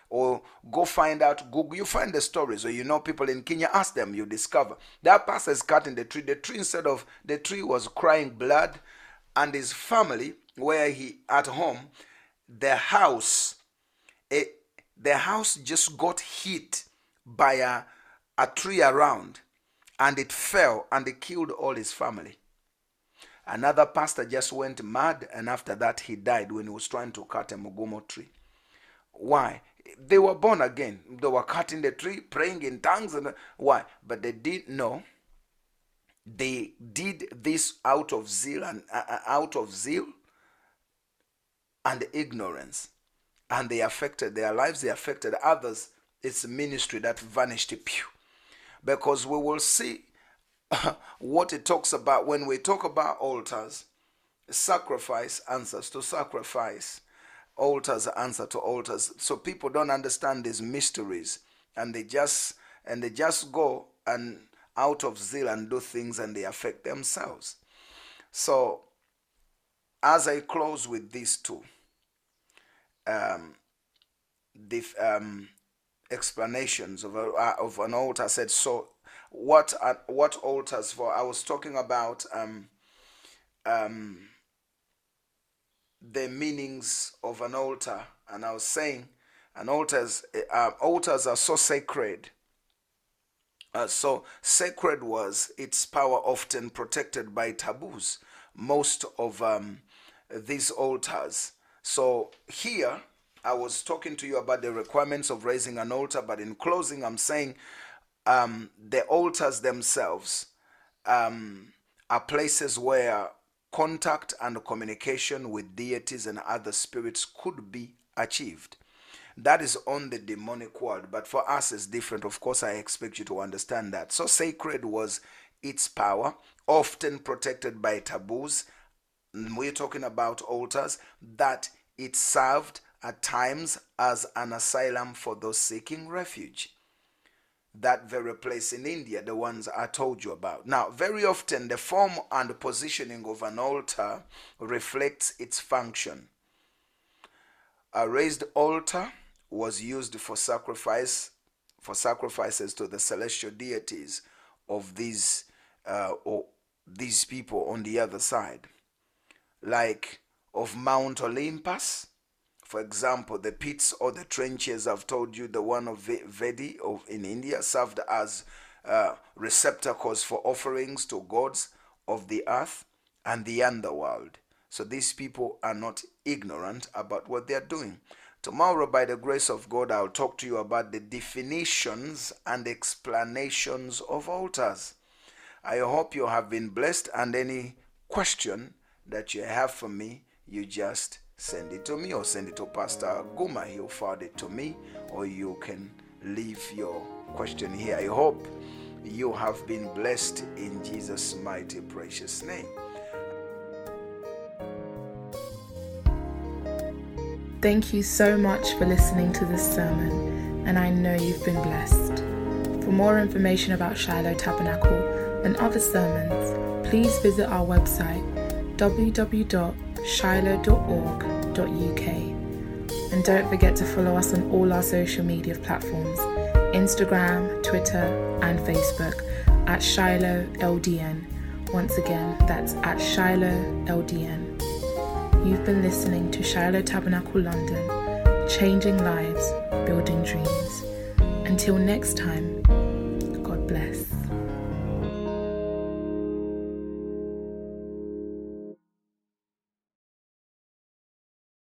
Or go find out, Google, you find the stories, or you know people in Kenya, ask them, you discover. That pastor is cutting the tree. The tree was crying blood, and his family, where he, at home, the house just got hit by a tree around, and it fell, and it killed all his family. Another pastor just went mad, and after that he died when he was trying to cut a Mugumo tree. Why? They were born again. They were cutting the tree, praying in tongues. And why? But they didn't know. They did this out of zeal and ignorance, and they affected their lives. They affected others. It's a ministry that vanished, because we will see what it talks about when we talk about altars, sacrifice, answers to sacrifice. Altars answer to altars. So people don't understand these mysteries, and they just go and out of zeal and do things, and they affect themselves. So as I close with these two explanations of an altar, I said, so what altars for? I was talking about the meanings of an altar, and I was saying altars are so sacred. So sacred was its power often protected by taboos, most of these altars. So here I was talking to you about the requirements of raising an altar, but in closing I'm saying the altars themselves are places where contact and communication with deities and other spirits could be achieved. That is on the demonic world, but for us it's different. Of course, I expect you to understand that. So sacred was its power, often protected by taboos. We're talking about altars, that it served at times as an asylum for those seeking refuge. That very place in India, the ones I told you about. Now, very often the form and positioning of an altar reflects its function. A raised altar was used for sacrifices to the celestial deities of these people on the other side, like of Mount Olympus. For example, the pits or the trenches, I've told you, the one of Vedi in India served as receptacles for offerings to gods of the earth and the underworld. So these people are not ignorant about what they are doing. Tomorrow, by the grace of God, I'll talk to you about the definitions and explanations of altars. I hope you have been blessed, and any question that you have for me, you just send it to me, or send it to Pastor Guma. He'll forward it to me, or you can leave your question here. I hope you have been blessed in Jesus' mighty precious name. Thank you so much for listening to this sermon, and I know you've been blessed. For more information about Shiloh Tabernacle and other sermons, please visit our website www.shiloh.org.uk, and don't forget to follow us on all our social media platforms, Instagram, Twitter and Facebook at Shiloh LDN. Once again, that's at Shiloh LDN. You've been listening to Shiloh Tabernacle London, changing lives, building dreams. Until next time, God bless.